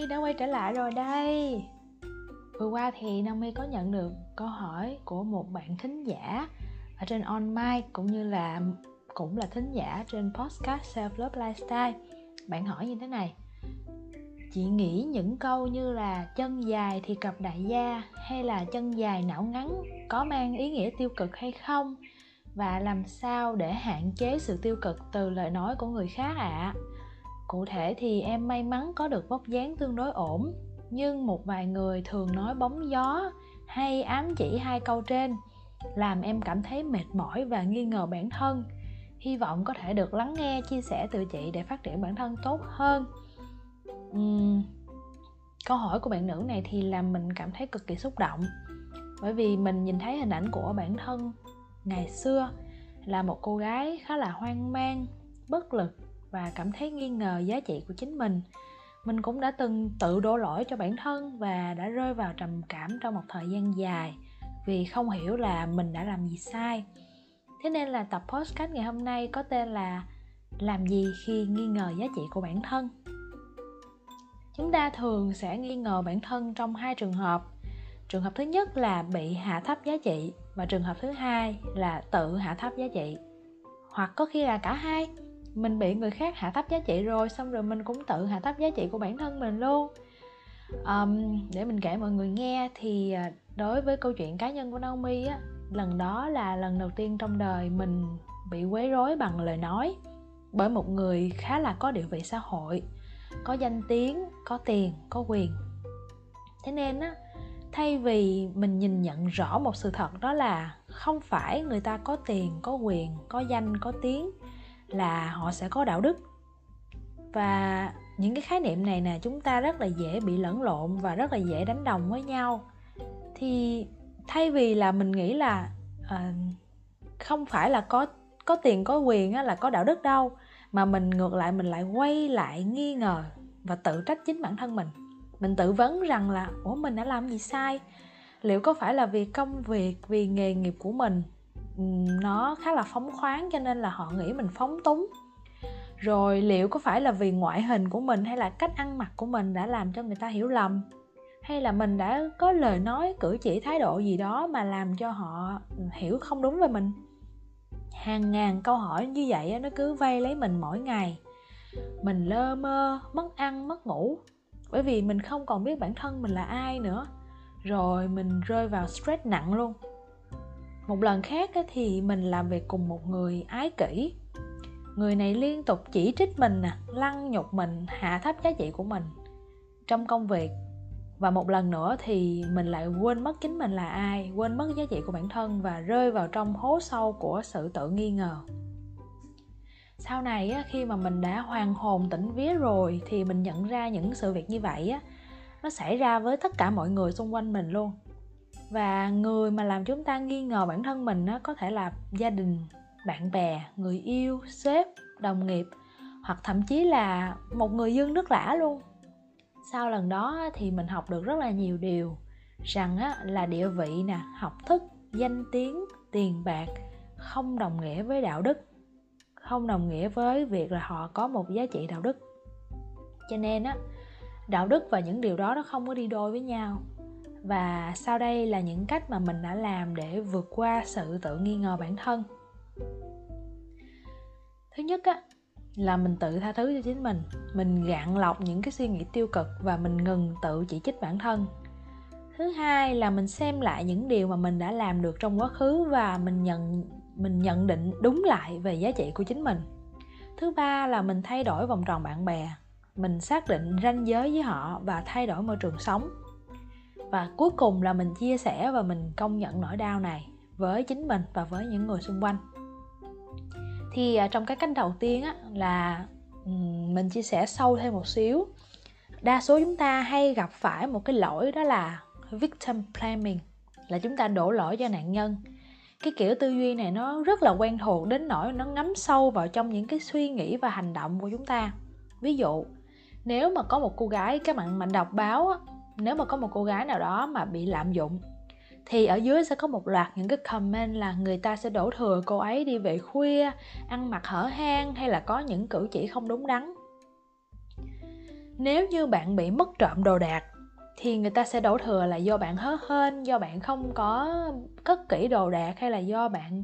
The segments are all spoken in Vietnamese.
Naomi đã quay trở lại rồi đây. Vừa qua thì Naomi có nhận được câu hỏi của một bạn thính giả ở trên online cũng là thính giả trên podcast Self Love Lifestyle. Bạn hỏi như thế này: chị nghĩ những câu như là chân dài thì cặp đại gia hay là chân dài não ngắn có mang ý nghĩa tiêu cực hay không, và làm sao để hạn chế sự tiêu cực từ lời nói của người khác ạ? Cụ thể thì em may mắn có được vóc dáng tương đối ổn, nhưng một vài người thường nói bóng gió hay ám chỉ hai câu trên làm em cảm thấy mệt mỏi và nghi ngờ bản thân. Hy vọng có thể được lắng nghe chia sẻ từ chị để phát triển bản thân tốt hơn. Câu hỏi của bạn nữ này thì làm mình cảm thấy cực kỳ xúc động, bởi vì mình nhìn thấy hình ảnh của bản thân ngày xưa là một cô gái khá là hoang mang, bất lực và cảm thấy nghi ngờ giá trị của chính mình. Mình cũng đã từng tự đổ lỗi cho bản thân và đã rơi vào trầm cảm trong một thời gian dài vì không hiểu là mình đã làm gì sai. Thế nên là tập podcast ngày hôm nay có tên là Làm gì khi nghi ngờ giá trị của bản thân. Chúng ta thường sẽ nghi ngờ bản thân trong hai trường hợp. Trường hợp thứ nhất là bị hạ thấp giá trị, và trường hợp thứ hai là tự hạ thấp giá trị. Hoặc có khi là cả hai. Mình bị người khác hạ thấp giá trị rồi, xong rồi mình cũng tự hạ thấp giá trị của bản thân mình luôn. Để mình kể mọi người nghe thì đối với câu chuyện cá nhân của Naomi á, lần đó là lần đầu tiên trong đời mình bị quấy rối bằng lời nói bởi một người khá là có địa vị xã hội, có danh tiếng, có tiền, có quyền. Thế nên á, thay vì mình nhìn nhận rõ một sự thật, đó là không phải người ta có tiền, có quyền, có danh, có tiếng là họ sẽ có đạo đức. Và những cái khái niệm này nè, chúng ta rất là dễ bị lẫn lộn và rất là dễ đánh đồng với nhau. Thì thay vì là mình nghĩ là không phải là có tiền có quyền á, là có đạo đức đâu, mà mình ngược lại mình lại quay lại nghi ngờ và tự trách chính bản thân mình. Mình tự vấn rằng là ủa, mình đã làm gì sai? Liệu có phải là vì công việc, vì nghề nghiệp của mình nó khá là phóng khoáng cho nên là họ nghĩ mình phóng túng? Rồi liệu có phải là vì ngoại hình của mình hay là cách ăn mặc của mình đã làm cho người ta hiểu lầm? Hay là mình đã có lời nói, cử chỉ, thái độ gì đó mà làm cho họ hiểu không đúng về mình? Hàng ngàn câu hỏi như vậy nó cứ vây lấy mình mỗi ngày. Mình lơ mơ, mất ăn, mất ngủ, bởi vì mình không còn biết bản thân mình là ai nữa. Rồi mình rơi vào stress nặng luôn. Một lần khác thì mình làm việc cùng một người ái kỷ. Người này liên tục chỉ trích mình, lăng nhục mình, hạ thấp giá trị của mình trong công việc. Và một lần nữa thì mình lại quên mất chính mình là ai, quên mất giá trị của bản thân và rơi vào trong hố sâu của sự tự nghi ngờ. Sau này khi mà mình đã hoàn hồn tỉnh vía rồi thì mình nhận ra những sự việc như vậy nó xảy ra với tất cả mọi người xung quanh mình luôn. Và người mà làm chúng ta nghi ngờ bản thân mình có thể là gia đình, bạn bè, người yêu, sếp, đồng nghiệp, hoặc thậm chí là một người dưng nước lã luôn. Sau lần đó thì mình học được rất là nhiều điều, rằng là địa vị nè, học thức, danh tiếng, tiền bạc không đồng nghĩa với đạo đức, không đồng nghĩa với việc là họ có một giá trị đạo đức. Cho nên đạo đức và những điều đó nó không có đi đôi với nhau. Và sau đây là những cách mà mình đã làm để vượt qua sự tự nghi ngờ bản thân. Thứ nhất là mình tự tha thứ cho chính mình. Mình gạn lọc những cái suy nghĩ tiêu cực và mình ngừng tự chỉ trích bản thân. Thứ hai là mình xem lại những điều mà mình đã làm được trong quá khứ và mình nhận định đúng lại về giá trị của chính mình. Thứ ba là mình thay đổi vòng tròn bạn bè. Mình xác định ranh giới với họ và thay đổi môi trường sống. Và cuối cùng là mình chia sẻ và mình công nhận nỗi đau này với chính mình và với những người xung quanh. Thì trong cái cách đầu tiên là mình chia sẻ sâu thêm một xíu. Đa số chúng ta hay gặp phải một cái lỗi, đó là victim blaming, là chúng ta đổ lỗi cho nạn nhân. Cái kiểu tư duy này nó rất là quen thuộc đến nỗi nó ngấm sâu vào trong những cái suy nghĩ và hành động của chúng ta. Ví dụ, nếu mà có một cô gái, các bạn mà đọc báo nếu mà có một cô gái nào đó mà bị lạm dụng thì ở dưới sẽ có một loạt những cái comment là người ta sẽ đổ thừa cô ấy đi về khuya, ăn mặc hở hang hay là có những cử chỉ không đúng đắn. Nếu như bạn bị mất trộm đồ đạc thì người ta sẽ đổ thừa là do bạn hớ hênh, do bạn không có cất kỹ đồ đạc, hay là do bạn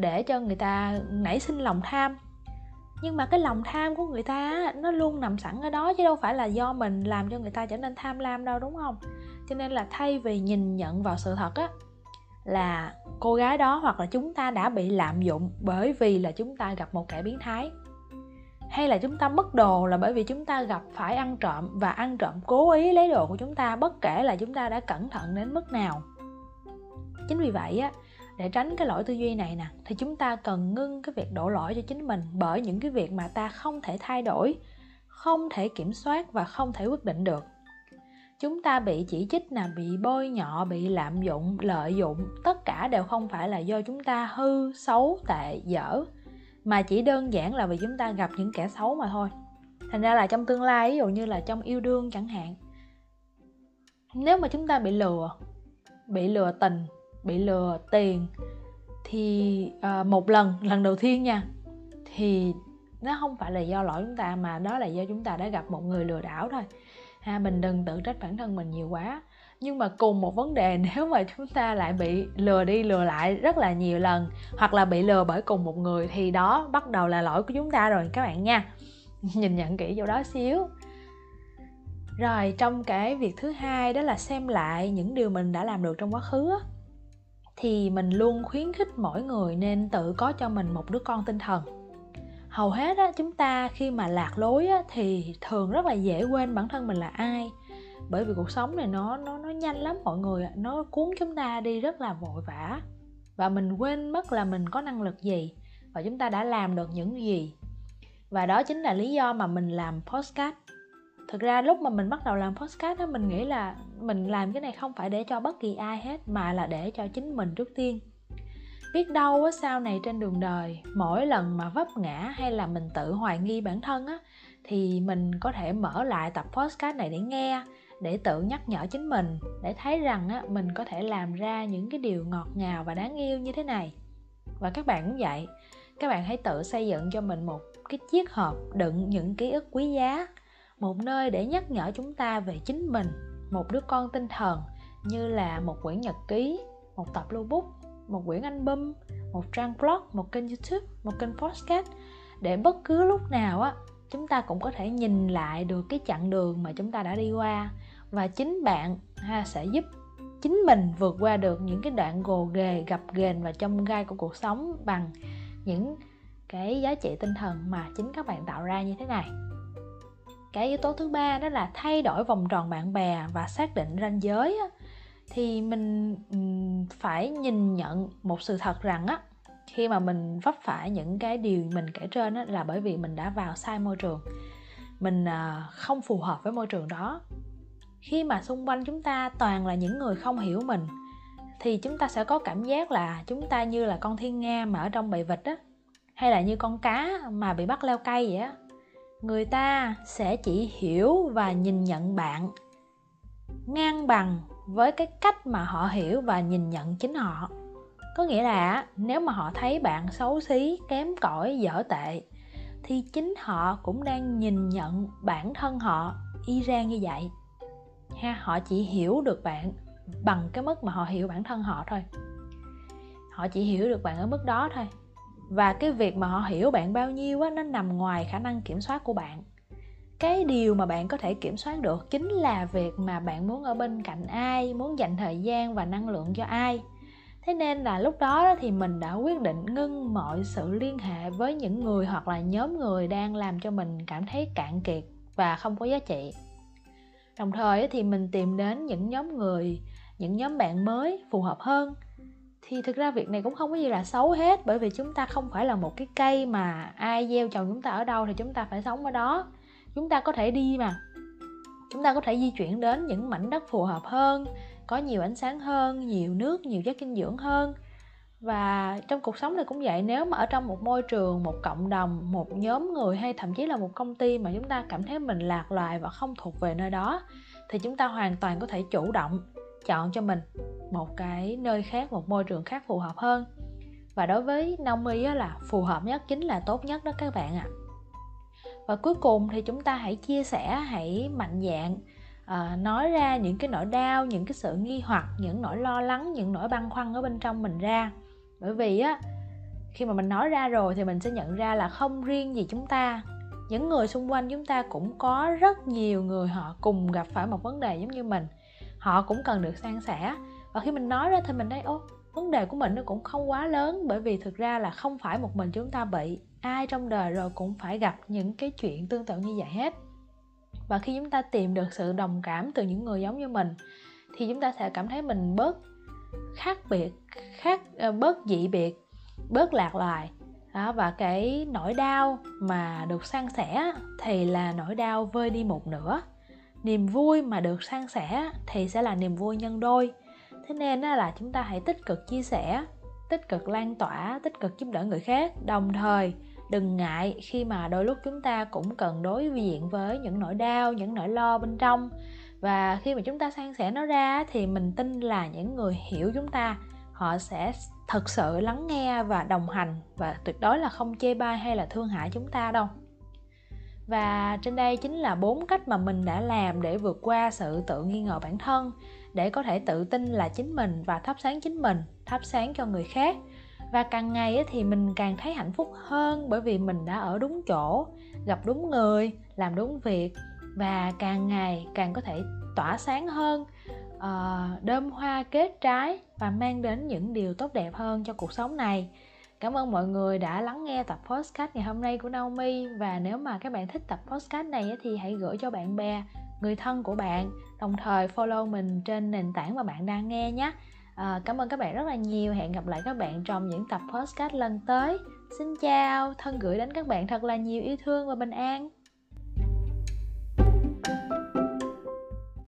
để cho người ta nảy sinh lòng tham. Nhưng mà cái lòng tham của người ta nó luôn nằm sẵn ở đó, chứ đâu phải là do mình làm cho người ta trở nên tham lam đâu, đúng không? Cho nên là thay vì nhìn nhận vào sự thật á, là cô gái đó hoặc là chúng ta đã bị lạm dụng bởi vì là chúng ta gặp một kẻ biến thái, hay là chúng ta mất đồ là bởi vì chúng ta gặp phải ăn trộm, và ăn trộm cố ý lấy đồ của chúng ta bất kể là chúng ta đã cẩn thận đến mức nào. Chính vì vậy á, để tránh cái lỗi tư duy này nè, thì chúng ta cần ngưng cái việc đổ lỗi cho chính mình bởi những cái việc mà ta không thể thay đổi, không thể kiểm soát và không thể quyết định được. Chúng ta bị chỉ trích nè, bị bôi nhọ, bị lạm dụng, lợi dụng, tất cả đều không phải là do chúng ta hư, xấu, tệ, dở, mà chỉ đơn giản là vì chúng ta gặp những kẻ xấu mà thôi. Thành ra là trong tương lai, ví dụ như là trong yêu đương chẳng hạn, nếu mà chúng ta bị lừa tình, bị lừa tiền, thì một lần đầu tiên nha, thì nó không phải là do lỗi chúng ta, mà đó là do chúng ta đã gặp một người lừa đảo thôi ha. Mình đừng tự trách bản thân mình nhiều quá. Nhưng mà cùng một vấn đề, nếu mà chúng ta lại bị lừa đi lừa lại rất là nhiều lần, hoặc là bị lừa bởi cùng một người, thì đó bắt đầu là lỗi của chúng ta rồi các bạn nha. Nhìn nhận kỹ chỗ đó xíu. Rồi, trong cái việc thứ hai đó là xem lại những điều mình đã làm được trong quá khứ á, thì mình luôn khuyến khích mỗi người nên tự có cho mình một đứa con tinh thần. Hầu hết á, chúng ta khi mà lạc lối á, thì thường rất là dễ quên bản thân mình là ai. Bởi vì cuộc sống này nó nhanh lắm mọi người, nó cuốn chúng ta đi rất là vội vã, và mình quên mất là mình có năng lực gì và chúng ta đã làm được những gì. Và đó chính là lý do mà mình làm podcast. Thực ra lúc mà mình bắt đầu làm podcast đó, mình nghĩ là mình làm cái này không phải để cho bất kỳ ai hết, mà là để cho chính mình trước tiên. Biết đâu á, sau này trên đường đời, mỗi lần mà vấp ngã hay là mình tự hoài nghi bản thân á, thì mình có thể mở lại tập podcast này để nghe, để tự nhắc nhở chính mình, để thấy rằng á, mình có thể làm ra những cái điều ngọt ngào và đáng yêu như thế này. Và các bạn cũng vậy, các bạn hãy tự xây dựng cho mình một cái chiếc hộp đựng những ký ức quý giá, một nơi để nhắc nhở chúng ta về chính mình, một đứa con tinh thần như là một quyển nhật ký, một tập lưu bút, một quyển album, một trang blog, một kênh YouTube, một kênh podcast, để bất cứ lúc nào á, chúng ta cũng có thể nhìn lại được cái chặng đường mà chúng ta đã đi qua, và chính bạn ha, sẽ giúp chính mình vượt qua được những cái đoạn gồ ghề, gập ghềnh và chông gai của cuộc sống bằng những cái giá trị tinh thần mà chính các bạn tạo ra như thế này. Cái yếu tố thứ ba đó là thay đổi vòng tròn bạn bè và xác định ranh giới á, thì mình phải nhìn nhận một sự thật rằng á, khi mà mình vấp phải những cái điều mình kể trên á, là bởi vì mình đã vào sai môi trường, mình không phù hợp với môi trường đó. Khi mà xung quanh chúng ta toàn là những người không hiểu mình, thì chúng ta sẽ có cảm giác là chúng ta như là con thiên nga mà ở trong bầy vịt á, hay là như con cá mà bị bắt leo cây vậy á. Người ta sẽ chỉ hiểu và nhìn nhận bạn ngang bằng với cái cách mà họ hiểu và nhìn nhận chính họ. Có nghĩa là nếu mà họ thấy bạn xấu xí, kém cỏi, dở tệ, thì chính họ cũng đang nhìn nhận bản thân họ y rang như vậy ha. Họ chỉ hiểu được bạn bằng cái mức mà họ hiểu bản thân họ thôi. Họ chỉ hiểu được bạn ở mức đó thôi. Và cái việc mà họ hiểu bạn bao nhiêu á, nó nằm ngoài khả năng kiểm soát của bạn. Cái điều mà bạn có thể kiểm soát được chính là việc mà bạn muốn ở bên cạnh ai, muốn dành thời gian và năng lượng cho ai. Thế nên là lúc đó thì mình đã quyết định ngưng mọi sự liên hệ với những người hoặc là nhóm người đang làm cho mình cảm thấy cạn kiệt và không có giá trị. Đồng thời thì mình tìm đến những nhóm người, những nhóm bạn mới phù hợp hơn. Thì thực ra việc này cũng không có gì là xấu hết, bởi vì chúng ta không phải là một cái cây mà ai gieo trồng chúng ta ở đâu thì chúng ta phải sống ở đó. Chúng ta có thể đi mà, chúng ta có thể di chuyển đến những mảnh đất phù hợp hơn, có nhiều ánh sáng hơn, nhiều nước, nhiều chất dinh dưỡng hơn. Và trong cuộc sống này cũng vậy, nếu mà ở trong một môi trường, một cộng đồng, một nhóm người hay thậm chí là một công ty mà chúng ta cảm thấy mình lạc loài và không thuộc về nơi đó, thì chúng ta hoàn toàn có thể chủ động chọn cho mình một cái nơi khác, một môi trường khác phù hợp hơn. Và đối với Naomi là phù hợp nhất chính là tốt nhất đó các bạn ạ. Và cuối cùng thì chúng ta hãy chia sẻ, hãy mạnh dạn nói ra những cái nỗi đau, những cái sự nghi hoặc, những nỗi lo lắng, những nỗi băn khoăn ở bên trong mình ra. Bởi vì á, khi mà mình nói ra rồi thì mình sẽ nhận ra là không riêng gì chúng ta, những người xung quanh chúng ta cũng có rất nhiều người họ cùng gặp phải một vấn đề giống như mình, họ cũng cần được san sẻ. Và khi mình nói ra thì mình thấy vấn đề của mình nó cũng không quá lớn, bởi vì thực ra là không phải một mình chúng ta bị, ai trong đời rồi cũng phải gặp những cái chuyện tương tự như vậy hết. Và khi chúng ta tìm được sự đồng cảm từ những người giống như mình thì chúng ta sẽ cảm thấy mình bớt bớt dị biệt, bớt lạc loài đó. Và cái nỗi đau mà được san sẻ thì là nỗi đau vơi đi một nửa, niềm vui mà được san sẻ thì sẽ là niềm vui nhân đôi. Thế nên là chúng ta hãy tích cực chia sẻ, tích cực lan tỏa, tích cực giúp đỡ người khác. Đồng thời đừng ngại khi mà đôi lúc chúng ta cũng cần đối diện với những nỗi đau, những nỗi lo bên trong. Và khi mà chúng ta san sẻ nó ra thì mình tin là những người hiểu chúng ta, họ sẽ thật sự lắng nghe và đồng hành, và tuyệt đối là không chê bai hay là thương hại chúng ta đâu. Và trên đây chính là 4 cách mà mình đã làm để vượt qua sự tự nghi ngờ bản thân, để có thể tự tin là chính mình và thắp sáng chính mình, thắp sáng cho người khác. Và càng ngày thì mình càng thấy hạnh phúc hơn, bởi vì mình đã ở đúng chỗ, gặp đúng người, làm đúng việc, và càng ngày càng có thể tỏa sáng hơn, đơm hoa kết trái và mang đến những điều tốt đẹp hơn cho cuộc sống này. Cảm ơn mọi người đã lắng nghe tập podcast ngày hôm nay của Naomi. Và nếu mà các bạn thích tập podcast này thì hãy gửi cho bạn bè, người thân của bạn, đồng thời follow mình trên nền tảng mà bạn đang nghe nhé. Cảm ơn các bạn rất là nhiều. Hẹn gặp lại các bạn trong những tập podcast lần tới. Xin chào, thân gửi đến các bạn thật là nhiều yêu thương và bình an.